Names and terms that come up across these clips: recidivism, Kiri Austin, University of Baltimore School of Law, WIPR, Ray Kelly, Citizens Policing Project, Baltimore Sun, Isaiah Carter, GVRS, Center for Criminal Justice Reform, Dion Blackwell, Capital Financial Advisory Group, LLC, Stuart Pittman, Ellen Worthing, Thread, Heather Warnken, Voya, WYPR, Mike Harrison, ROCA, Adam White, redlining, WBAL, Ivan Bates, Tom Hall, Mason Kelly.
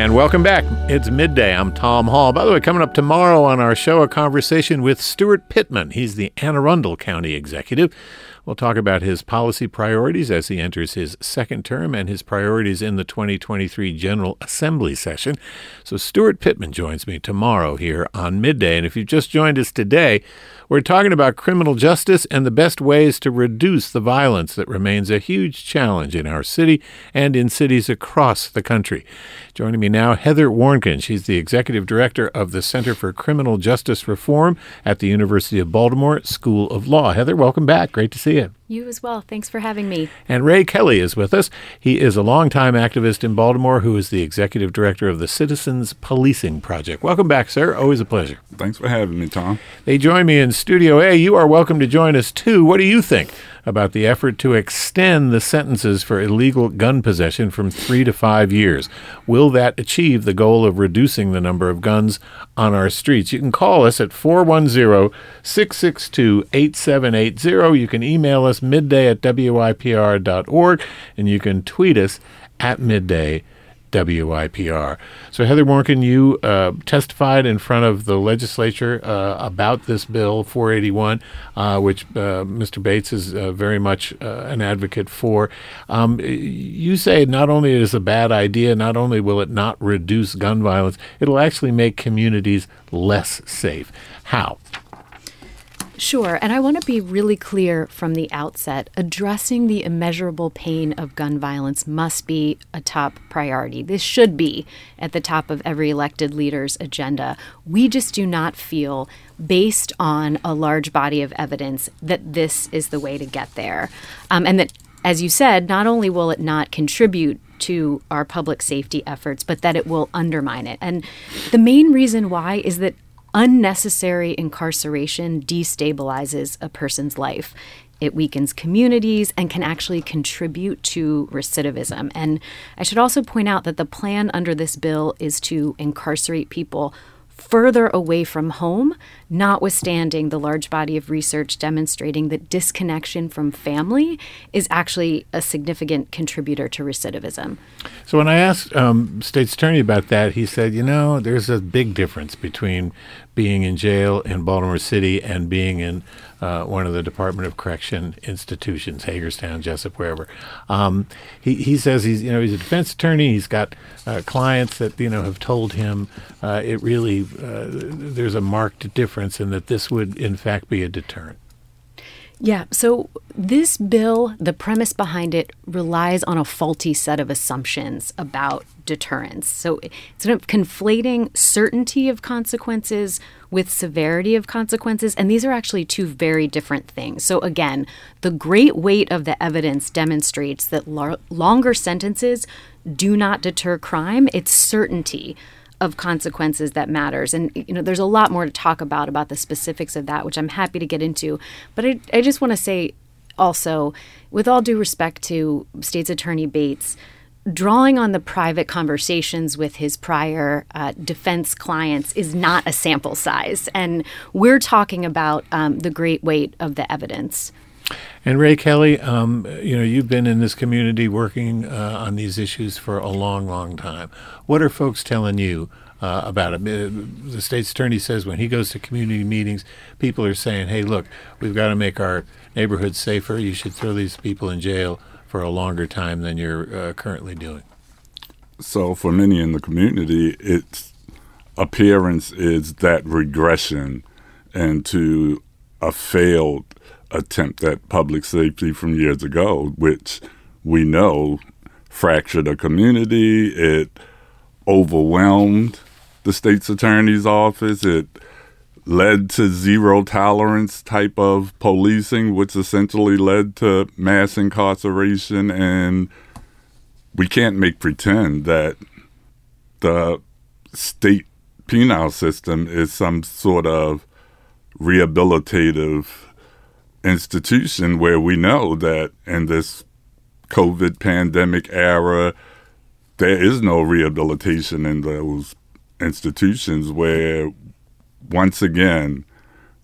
And welcome back. It's midday. I'm Tom Hall. By the way, coming up tomorrow on our show, a conversation with Stuart Pittman. He's the Anne Arundel County Executive. We'll talk about his policy priorities as he enters his second term and his priorities in the 2023 General Assembly session. So Stuart Pittman joins me tomorrow here on Midday. And if you've just joined us today, we're talking about criminal justice and the best ways to reduce the violence that remains a huge challenge in our city and in cities across the country. Joining me now, Heather Warnken. She's the Executive Director of the Center for Criminal Justice Reform at the University of Baltimore School of Law. Heather, welcome back. Great to see you. You as well. Thanks for having me. And Ray Kelly is with us. He is a longtime activist in Baltimore who is the Executive Director of the Citizens Policing Project. Welcome back, sir. Always a pleasure. Thanks for having me, Tom. They join me in Studio A. You are welcome to join us, too. What do you think about the effort to extend the sentences for illegal gun possession from 3 to 5 years? Will that achieve the goal of reducing the number of guns on our streets? You can call us at 410-662-8780. You can email us midday@wypr.org, and you can tweet us at @midday WIPR. So Heather Warnken, you testified in front of the legislature about this bill 481, which Mr. Bates is very much an advocate for. You say not only is it a bad idea, not only will it not reduce gun violence, it'll actually make communities less safe. How? Sure, and I want to be really clear from the outset. Addressing the immeasurable pain of gun violence must be a top priority. This should be at the top of every elected leader's agenda. We just do not feel, based on a large body of evidence, that this is the way to get there. And that, as you said, not only will it not contribute to our public safety efforts, but that it will undermine it. And the main reason why is that unnecessary incarceration destabilizes a person's life. It weakens communities and can actually contribute to recidivism. And I should also point out that the plan under this bill is to incarcerate people further away from home, notwithstanding the large body of research demonstrating that disconnection from family is actually a significant contributor to recidivism. So when I asked State's Attorney about that, he said, you know, there's a big difference between being in jail in Baltimore City and being in one of the Department of Correction institutions, Hagerstown, Jessup, wherever. He says he's a defense attorney. He's got clients that have told him it really there's a marked difference, and that this would in fact be a deterrent. Yeah, so this bill, the premise behind it, relies on a faulty set of assumptions about deterrence. So it's sort of conflating certainty of consequences with severity of consequences, and these are actually two very different things. So again, the great weight of the evidence demonstrates that longer sentences do not deter crime. It's certainty of consequences that matters. And, there's a lot more to talk about the specifics of that, which I'm happy to get into. But I just want to say also, with all due respect to State's Attorney Bates, drawing on the private conversations with his prior defense clients is not a sample size. And we're talking about the great weight of the evidence. And Ray Kelly, you've been in this community working on these issues for a long, long time. What are folks telling you about it? The state's attorney says when he goes to community meetings, people are saying, hey, look, we've got to make our neighborhoods safer. You should throw these people in jail for a longer time than you're currently doing. So for many in the community, its appearance is that regression into a failed attempt at public safety from years ago, which we know fractured a community. It overwhelmed the state's attorney's office. It led to zero tolerance type of policing, which essentially led to mass incarceration. And we can't make pretend that the state penal system is some sort of rehabilitative institution, where we know that in this COVID pandemic era, there is no rehabilitation in those institutions, where once again,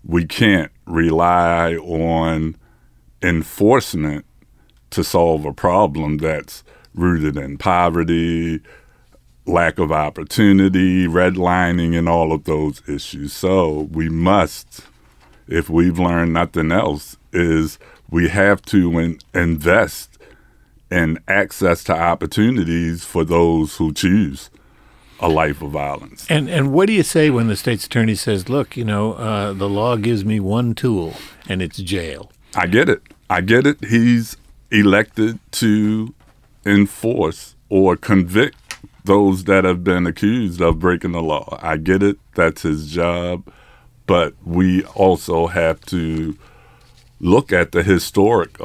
we can't rely on enforcement to solve a problem that's rooted in poverty, lack of opportunity, redlining, and all of those issues. So we must, if we've learned nothing else, is we have to invest in access to opportunities for those who choose a life of violence. And what do you say when the state's attorney says, look, the law gives me one tool, and it's jail? I get it. He's elected to enforce or convict those that have been accused of breaking the law. I get it. That's his job. But we also have to look at the historic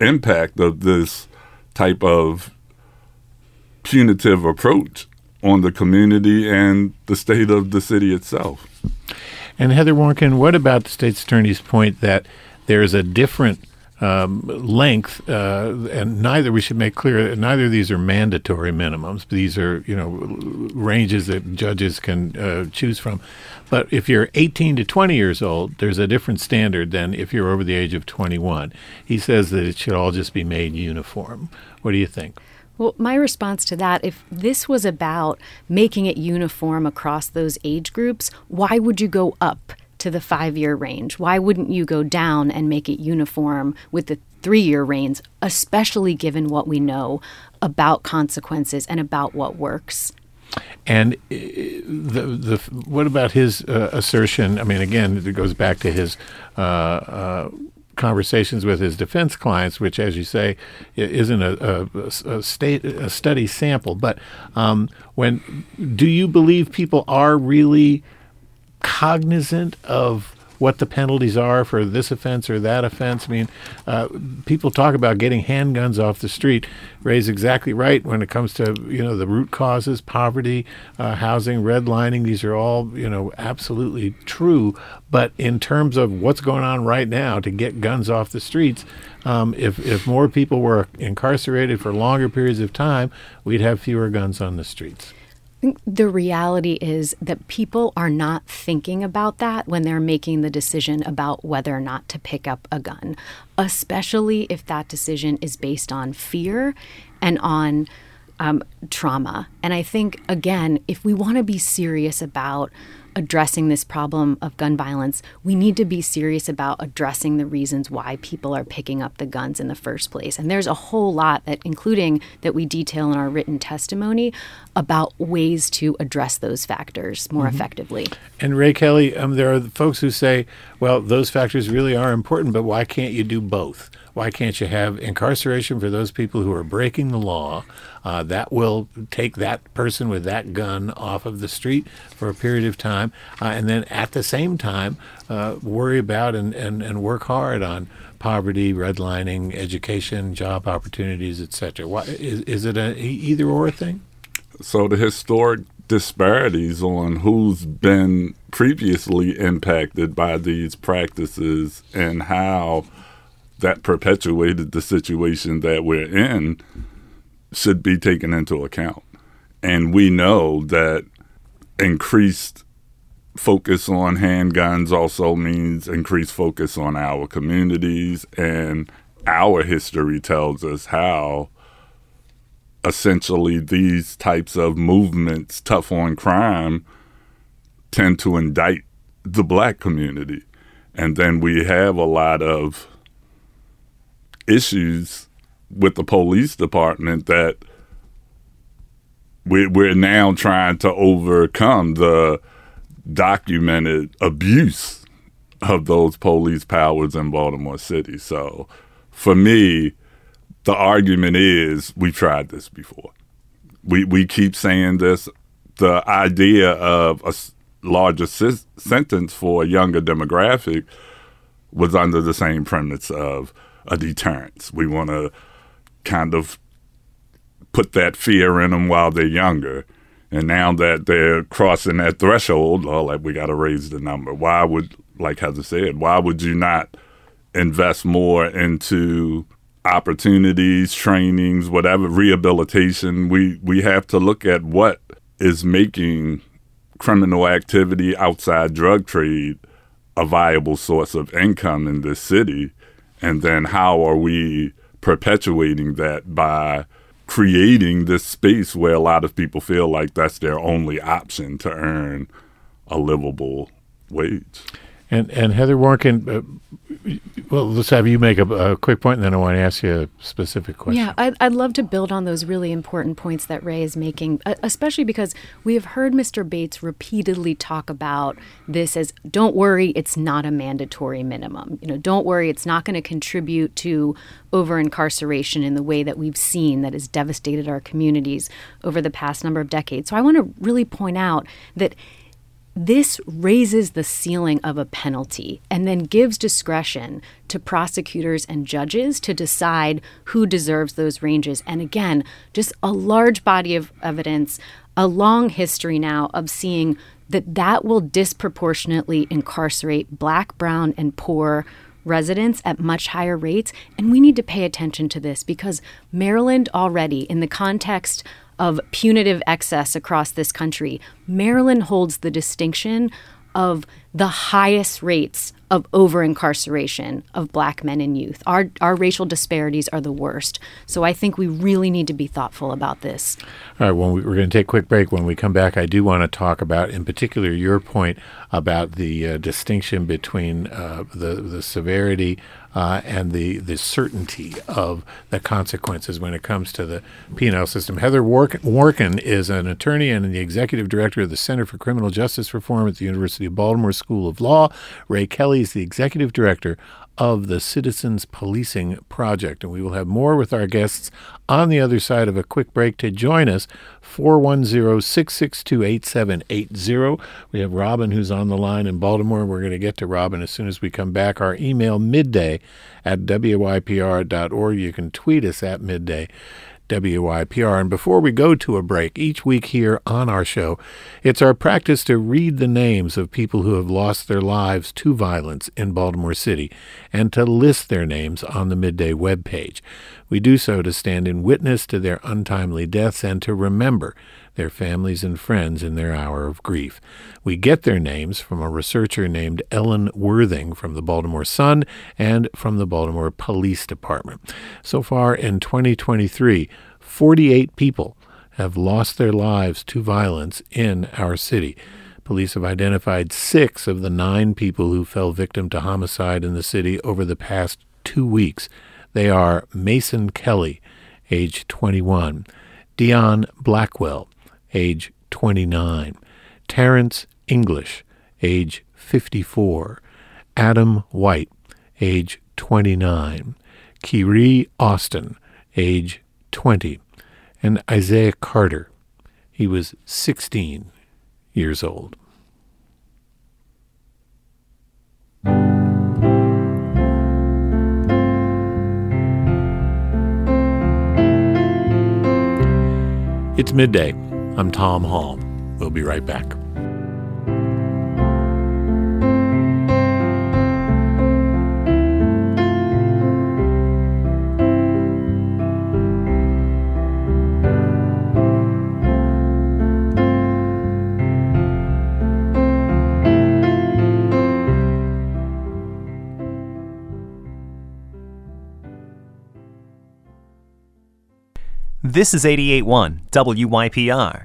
impact of this type of punitive approach on the community and the state of the city itself. And Heather Warnken, what about the state's attorney's point that there is a different length, and neither, we should make clear that neither of these are mandatory minimums. These are, ranges that judges can choose from. But if you're 18 to 20 years old, there's a different standard than if you're over the age of 21. He says that it should all just be made uniform. What do you think? Well, my response to that, if this was about making it uniform across those age groups, why would you go up to the 5-year range? Why wouldn't you go down and make it uniform with the 3-year range, especially given what we know about consequences and about what works? And the what about his assertion? I mean, again, it goes back to his conversations with his defense clients, which, as you say, isn't a study sample. But when do you believe people are really cognizant of what the penalties are for this offense or that offense? I mean, people talk about getting handguns off the street. Ray's exactly right when it comes to, the root causes, poverty, housing, redlining. These are all, absolutely true. But in terms of what's going on right now to get guns off the streets, if more people were incarcerated for longer periods of time, we'd have fewer guns on the streets. The reality is that people are not thinking about that when they're making the decision about whether or not to pick up a gun, especially if that decision is based on fear and on trauma. And I think, again, if we want to be serious about addressing this problem of gun violence, we need to be serious about addressing the reasons why people are picking up the guns in the first place. And there's a whole lot that, including that we detail in our written testimony, about ways to address those factors more effectively. And Ray Kelly, there are folks who say, well, those factors really are important, but why can't you do both? Why can't you have incarceration for those people who are breaking the law? That will take that person with that gun off of the street for a period of time, and then at the same time worry about and work hard on poverty, redlining, education, job opportunities, et cetera. Why, is it an either-or thing? So the historic disparities on who's been previously impacted by these practices and how that perpetuated the situation that we're in should be taken into account. And we know that increased focus on handguns also means increased focus on our communities, and our history tells us how essentially these types of movements, tough on crime, tend to indict the Black community. And then we have a lot of issues with the police department that we're now trying to overcome the documented abuse of those police powers in Baltimore City. So for me, the argument is we've tried this before. We keep saying this. The idea of a larger sentence for a younger demographic was under the same premise of a deterrence. We want to kind of put that fear in them while they're younger. And now that they're crossing that threshold, we got to raise the number. Why would, like Heather said, why would you not invest more into opportunities, trainings, whatever, rehabilitation? We have to look at what is making criminal activity outside drug trade a viable source of income in this city. And then how are we perpetuating that by creating this space where a lot of people feel like that's their only option to earn a livable wage. And Heather Warnken, well, let's have you make a quick point, and then I want to ask you a specific question. Yeah, I'd love to build on those really important points that Ray is making, especially because we have heard Mr. Bates repeatedly talk about this as, don't worry, it's not a mandatory minimum. You know, don't worry, it's not going to contribute to over-incarceration in the way that we've seen that has devastated our communities over the past number of decades. So I want to really point out that this raises the ceiling of a penalty and then gives discretion to prosecutors and judges to decide who deserves those ranges. And again, just a large body of evidence, a long history now of seeing that that will disproportionately incarcerate Black, brown, and poor residents at much higher rates. And we need to pay attention to this because Maryland already, in the context of punitive excess across this country, Maryland holds the distinction of the highest rates of over-incarceration of Black men and youth. Our racial disparities are the worst. So I think we really need to be thoughtful about this. All right, well, we're going to take a quick break. When we come back, I do want to talk about, in particular, your point about the distinction between the severity and the certainty of the consequences when it comes to the penal system. Heather Warnken is an attorney and the executive director of the Center for Criminal Justice Reform at the University of Baltimore School of Law. Ray Kelly is the executive director of the Citizens Policing Project. And we will have more with our guests on the other side of a quick break. To join us, 410-662-8780. We have Robin who's on the line in Baltimore. We're going to get to Robin as soon as we come back. Our email, midday@wypr.org. You can tweet us at midday@WIPR. And before we go to a break, each week here on our show, it's our practice to read the names of people who have lost their lives to violence in Baltimore City and to list their names on the Midday webpage. We do so to stand in witness to their untimely deaths and to remember their families and friends in their hour of grief. We get their names from a researcher named Ellen Worthing from the Baltimore Sun and from the Baltimore Police Department. So far in 2023, 48 people have lost their lives to violence in our city. Police have identified 6 of the 9 people who fell victim to homicide in the city over the past 2 weeks. They are Mason Kelly, age 21, Dion Blackwell, age 29, Terence English, age 54, Adam White, age 29, Kiri Austin, age 20, and Isaiah Carter. He was 16 years old. It's Midday. I'm Tom Hall. We'll be right back. This is 88.1 WYPR.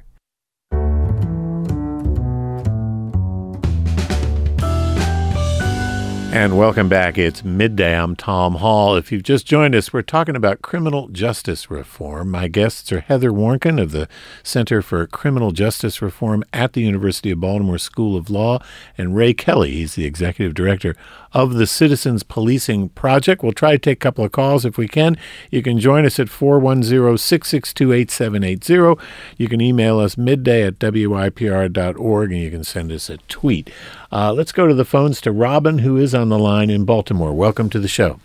And welcome back. It's Midday. I'm Tom Hall. If you've just joined us, we're talking about criminal justice reform. My guests are Heather Warnken of the Center for Criminal Justice Reform at the University of Baltimore School of Law and Ray Kelly. He's the executive director of the Citizens Policing Project. We'll try to take a couple of calls if we can. You can join us at 410-662-8780. You can email us midday@wypr.org, and you can send us a tweet. Let's go to the phones to Robin, who is on the line in Baltimore. Welcome to the show.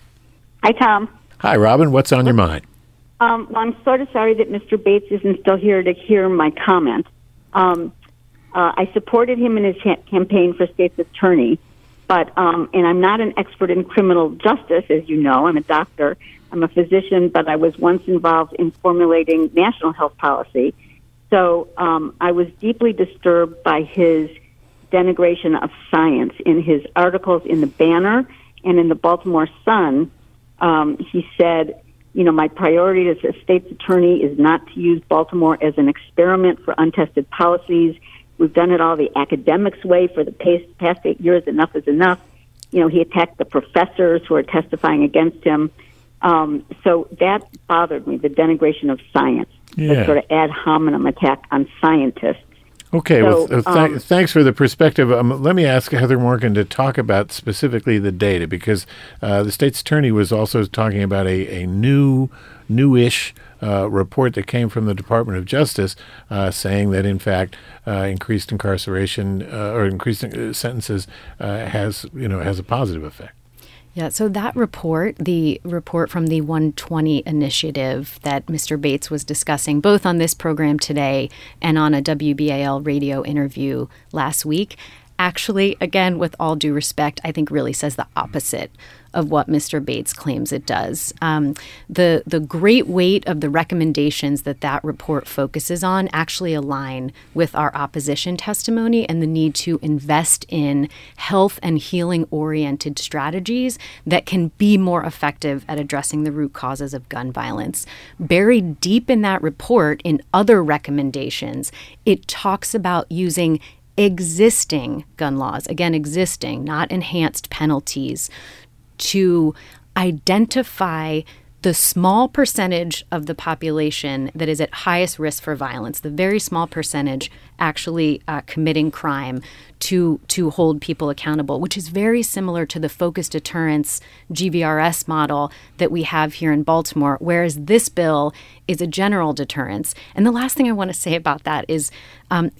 Hi, Tom. Hi, Robin. What's on your mind? Well, I'm sort of sorry that Mr. Bates isn't still here to hear my comment. I supported him in his campaign for state's attorney. But, and I'm not an expert in criminal justice, as you know. I'm a doctor. I'm a physician, but I was once involved in formulating national health policy. So I was deeply disturbed by his denigration of science in his articles in the Banner and in the Baltimore Sun. He said you know, my priority as a state's attorney is not to use Baltimore as an experiment for untested policies. We've done it all the academics way for the past 8 years. Enough is enough. You know, he attacked the professors who are testifying against him. So that bothered me, the denigration of science, the sort of ad hominem attack on scientists. Okay, so, well, thanks for the perspective. Let me ask Heather Warnken to talk about specifically the data, because the state's attorney was also talking about a newish report that came from the Department of Justice saying that, in fact, increased incarceration or increased sentences has a positive effect. Yeah, so that report, the report from the 120 initiative that Mr. Bates was discussing both on this program today and on a WBAL radio interview last week, actually, again, with all due respect, I think really says the opposite of what Mr. Bates claims it does. The great weight of the recommendations that report focuses on actually align with our opposition testimony and the need to invest in health and healing-oriented strategies that can be more effective at addressing the root causes of gun violence. Buried deep in that report, in other recommendations, it talks about using existing gun laws, again, existing, not enhanced penalties, to identify the small percentage of the population that is at highest risk for violence, the very small percentage actually committing crime, to hold people accountable, which is very similar to the focused deterrence GVRS model that we have here in Baltimore, whereas this bill is a general deterrence. And the last thing I want to say about that is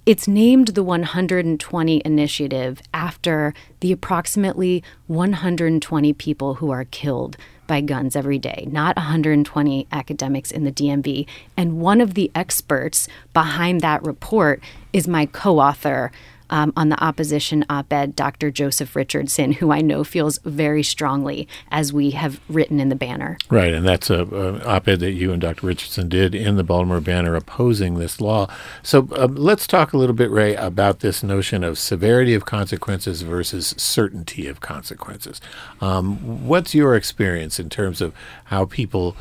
it's named the 120 initiative after the approximately 120 people who are killed by guns every day, not 120 academics in the DMV. And one of the experts behind that report is my co-author on the opposition op-ed, Dr. Joseph Richardson, who I know feels very strongly, as we have written in the Banner. Right, and that's an op-ed that you and Dr. Richardson did in the Baltimore Banner opposing this law. So let's talk a little bit, Ray, about this notion of severity of consequences versus certainty of consequences. What's your experience in terms of how people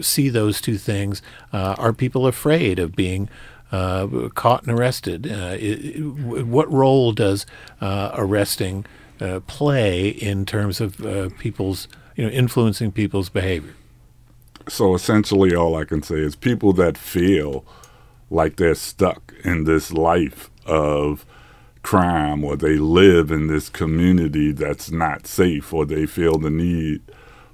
see those two things? Are people afraid of being caught and arrested? What role does arresting play in terms of people's, influencing people's behavior? So essentially all I can say is people that feel like they're stuck in this life of crime, or they live in this community that's not safe, or they feel the need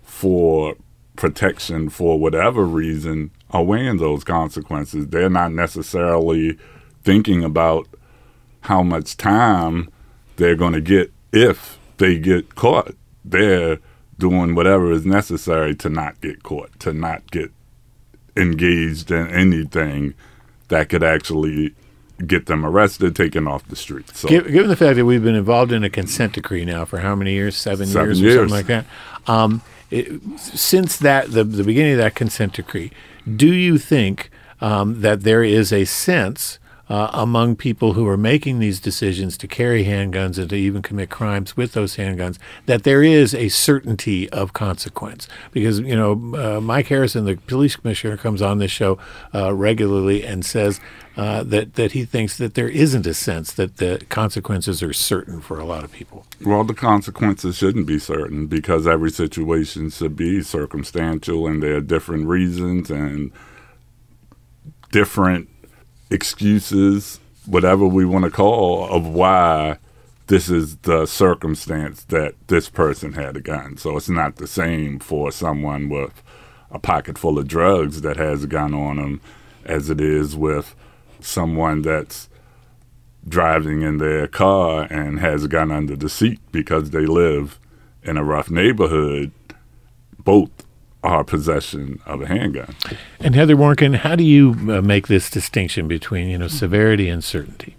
for protection for whatever reason, are weighing those consequences. They're not necessarily thinking about how much time they're going to get if they get caught. They're doing whatever is necessary to not get caught, to not get engaged in anything that could actually get them arrested, taken off the street. So, given the fact that we've been involved in a consent decree now for how many years? Seven years. Or something like that. Since that, the beginning of that consent decree, do you think that there is a sense among people who are making these decisions to carry handguns and to even commit crimes with those handguns that there is a certainty of consequence? Because, Mike Harrison, the police commissioner, comes on this show regularly and says that he thinks that there isn't a sense that the consequences are certain for a lot of people. Well, the consequences shouldn't be certain, because every situation should be circumstantial, and there are different reasons and different excuses, whatever we want to call, of why this is the circumstance that this person had a gun. So it's not the same for someone with a pocket full of drugs that has a gun on them as it is with someone that's driving in their car and has a gun under the seat because they live in a rough neighborhood. Both our possession of a handgun. And Heather Warnken, how do you make this distinction between, severity and certainty?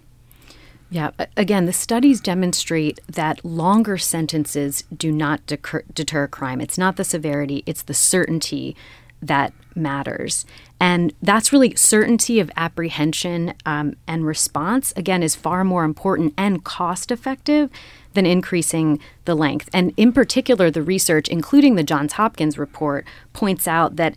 Yeah, again, the studies demonstrate that longer sentences do not deter crime. It's not the severity, it's the certainty that matters. And that's really certainty of apprehension and response, again, is far more important and cost effective than increasing the length. And in particular, the research, including the Johns Hopkins report, points out that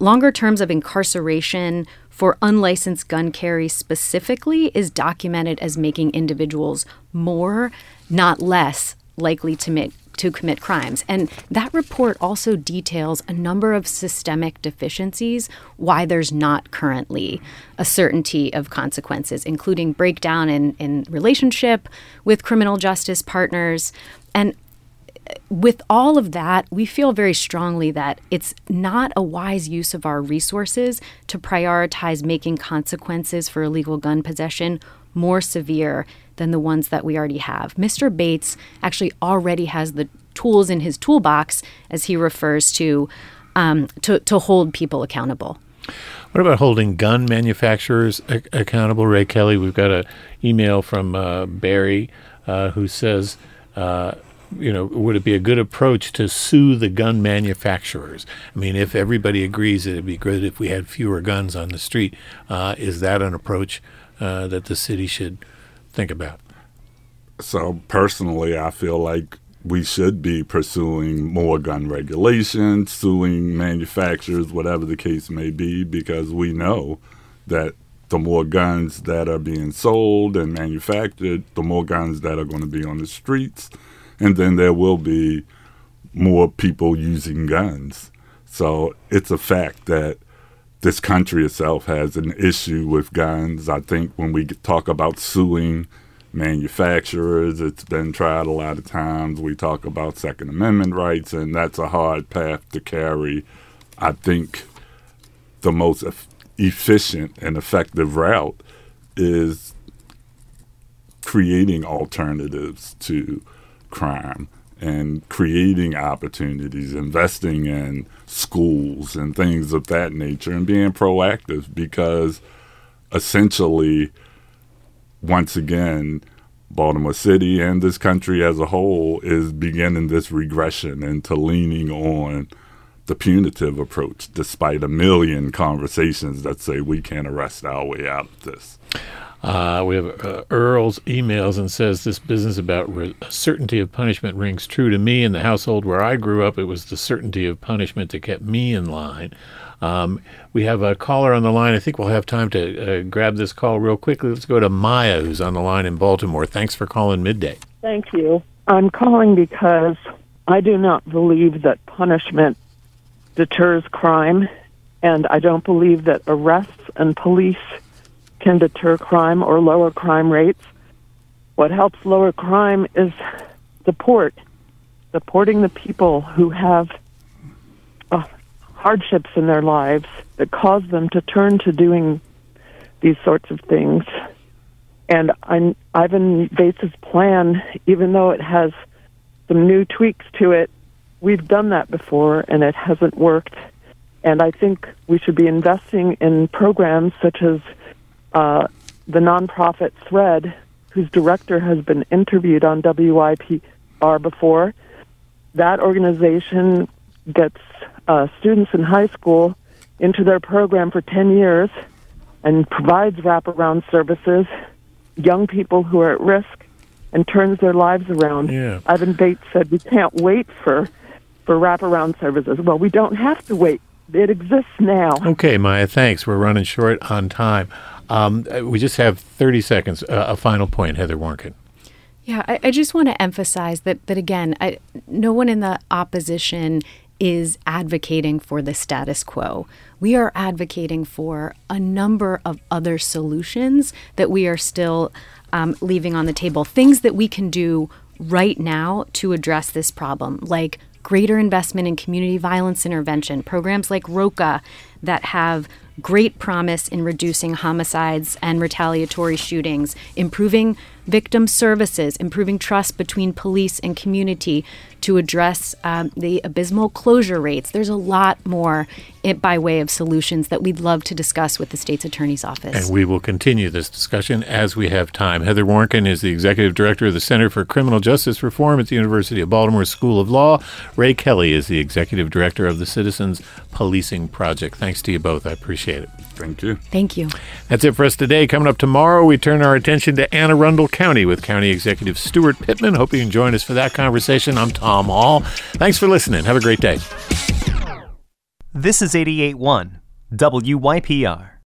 longer terms of incarceration for unlicensed gun carry specifically is documented as making individuals more, not less, likely to commit crimes. And that report also details a number of systemic deficiencies, why there's not currently a certainty of consequences, including breakdown in relationship with criminal justice partners. And with all of that, we feel very strongly that it's not a wise use of our resources to prioritize making consequences for illegal gun possession more severe than the ones that we already have. Mr. Bates actually already has the tools in his toolbox, as he refers to hold people accountable. What about holding gun manufacturers accountable, Ray Kelly? We've got an email from Barry who says, would it be a good approach to sue the gun manufacturers? I mean, if everybody agrees that it'd be good if we had fewer guns on the street, is that an approach that the city should think about? So personally, I feel like we should be pursuing more gun regulation, suing manufacturers, whatever the case may be, because we know that the more guns that are being sold and manufactured, the more guns that are going to be on the streets, and then there will be more people using guns. So it's a fact that this country itself has an issue with guns. I think when we talk about suing manufacturers, it's been tried a lot of times. We talk about Second Amendment rights, and that's a hard path to carry. I think the most efficient and effective route is creating alternatives to crime and creating opportunities, investing in schools and things of that nature, and being proactive, because essentially, once again, Baltimore City and this country as a whole is beginning this regression into leaning on the punitive approach, despite a million conversations that say we can't arrest our way out of this. We have Earl's emails and says, this business about certainty of punishment rings true to me. In the household where I grew up, it was the certainty of punishment that kept me in line. We have a caller on the line. I think we'll have time to grab this call real quickly. Let's go to Maya, who's on the line in Baltimore. Thanks for calling Midday. Thank you. I'm calling because I do not believe that punishment deters crime, and I don't believe that arrests and police can deter crime or lower crime rates. What helps lower crime is supporting the people who have hardships in their lives that cause them to turn to doing these sorts of things. And Ivan Bates' plan, even though it has some new tweaks to it, we've done that before and it hasn't worked. And I think we should be investing in programs such as the nonprofit Thread, whose director has been interviewed on WIPR before. That organization gets students in high school into their program for 10 years and provides wraparound services, young people who are at risk, and turns their lives around. Yeah. Ivan Bates said, we can't wait for wraparound services. Well, we don't have to wait. It exists now. Okay, Maya, thanks. We're running short on time. We just have 30 seconds. A final point, Heather Warnken. Yeah, I just want to emphasize that again, no one in the opposition is advocating for the status quo. We are advocating for a number of other solutions that we are still leaving on the table, things that we can do right now to address this problem, like greater investment in community violence intervention, programs like ROCA that have great promise in reducing homicides and retaliatory shootings, improving victim services, improving trust between police and community to address the abysmal closure rates. There's a lot more by way of solutions that we'd love to discuss with the state's attorney's office. And we will continue this discussion as we have time. Heather Warnken is the executive director of the Center for Criminal Justice Reform at the University of Baltimore School of Law. Ray Kelly is the executive director of the Citizens Policing Project. Thanks to you both. I appreciate it. Thank you. Thank you. That's it for us today. Coming up tomorrow, we turn our attention to Anne Arundel County with County Executive Stuart Pittman. Hope you can join us for that conversation. I'm Tom Hall. Thanks for listening. Have a great day. This is 88.1 WYPR.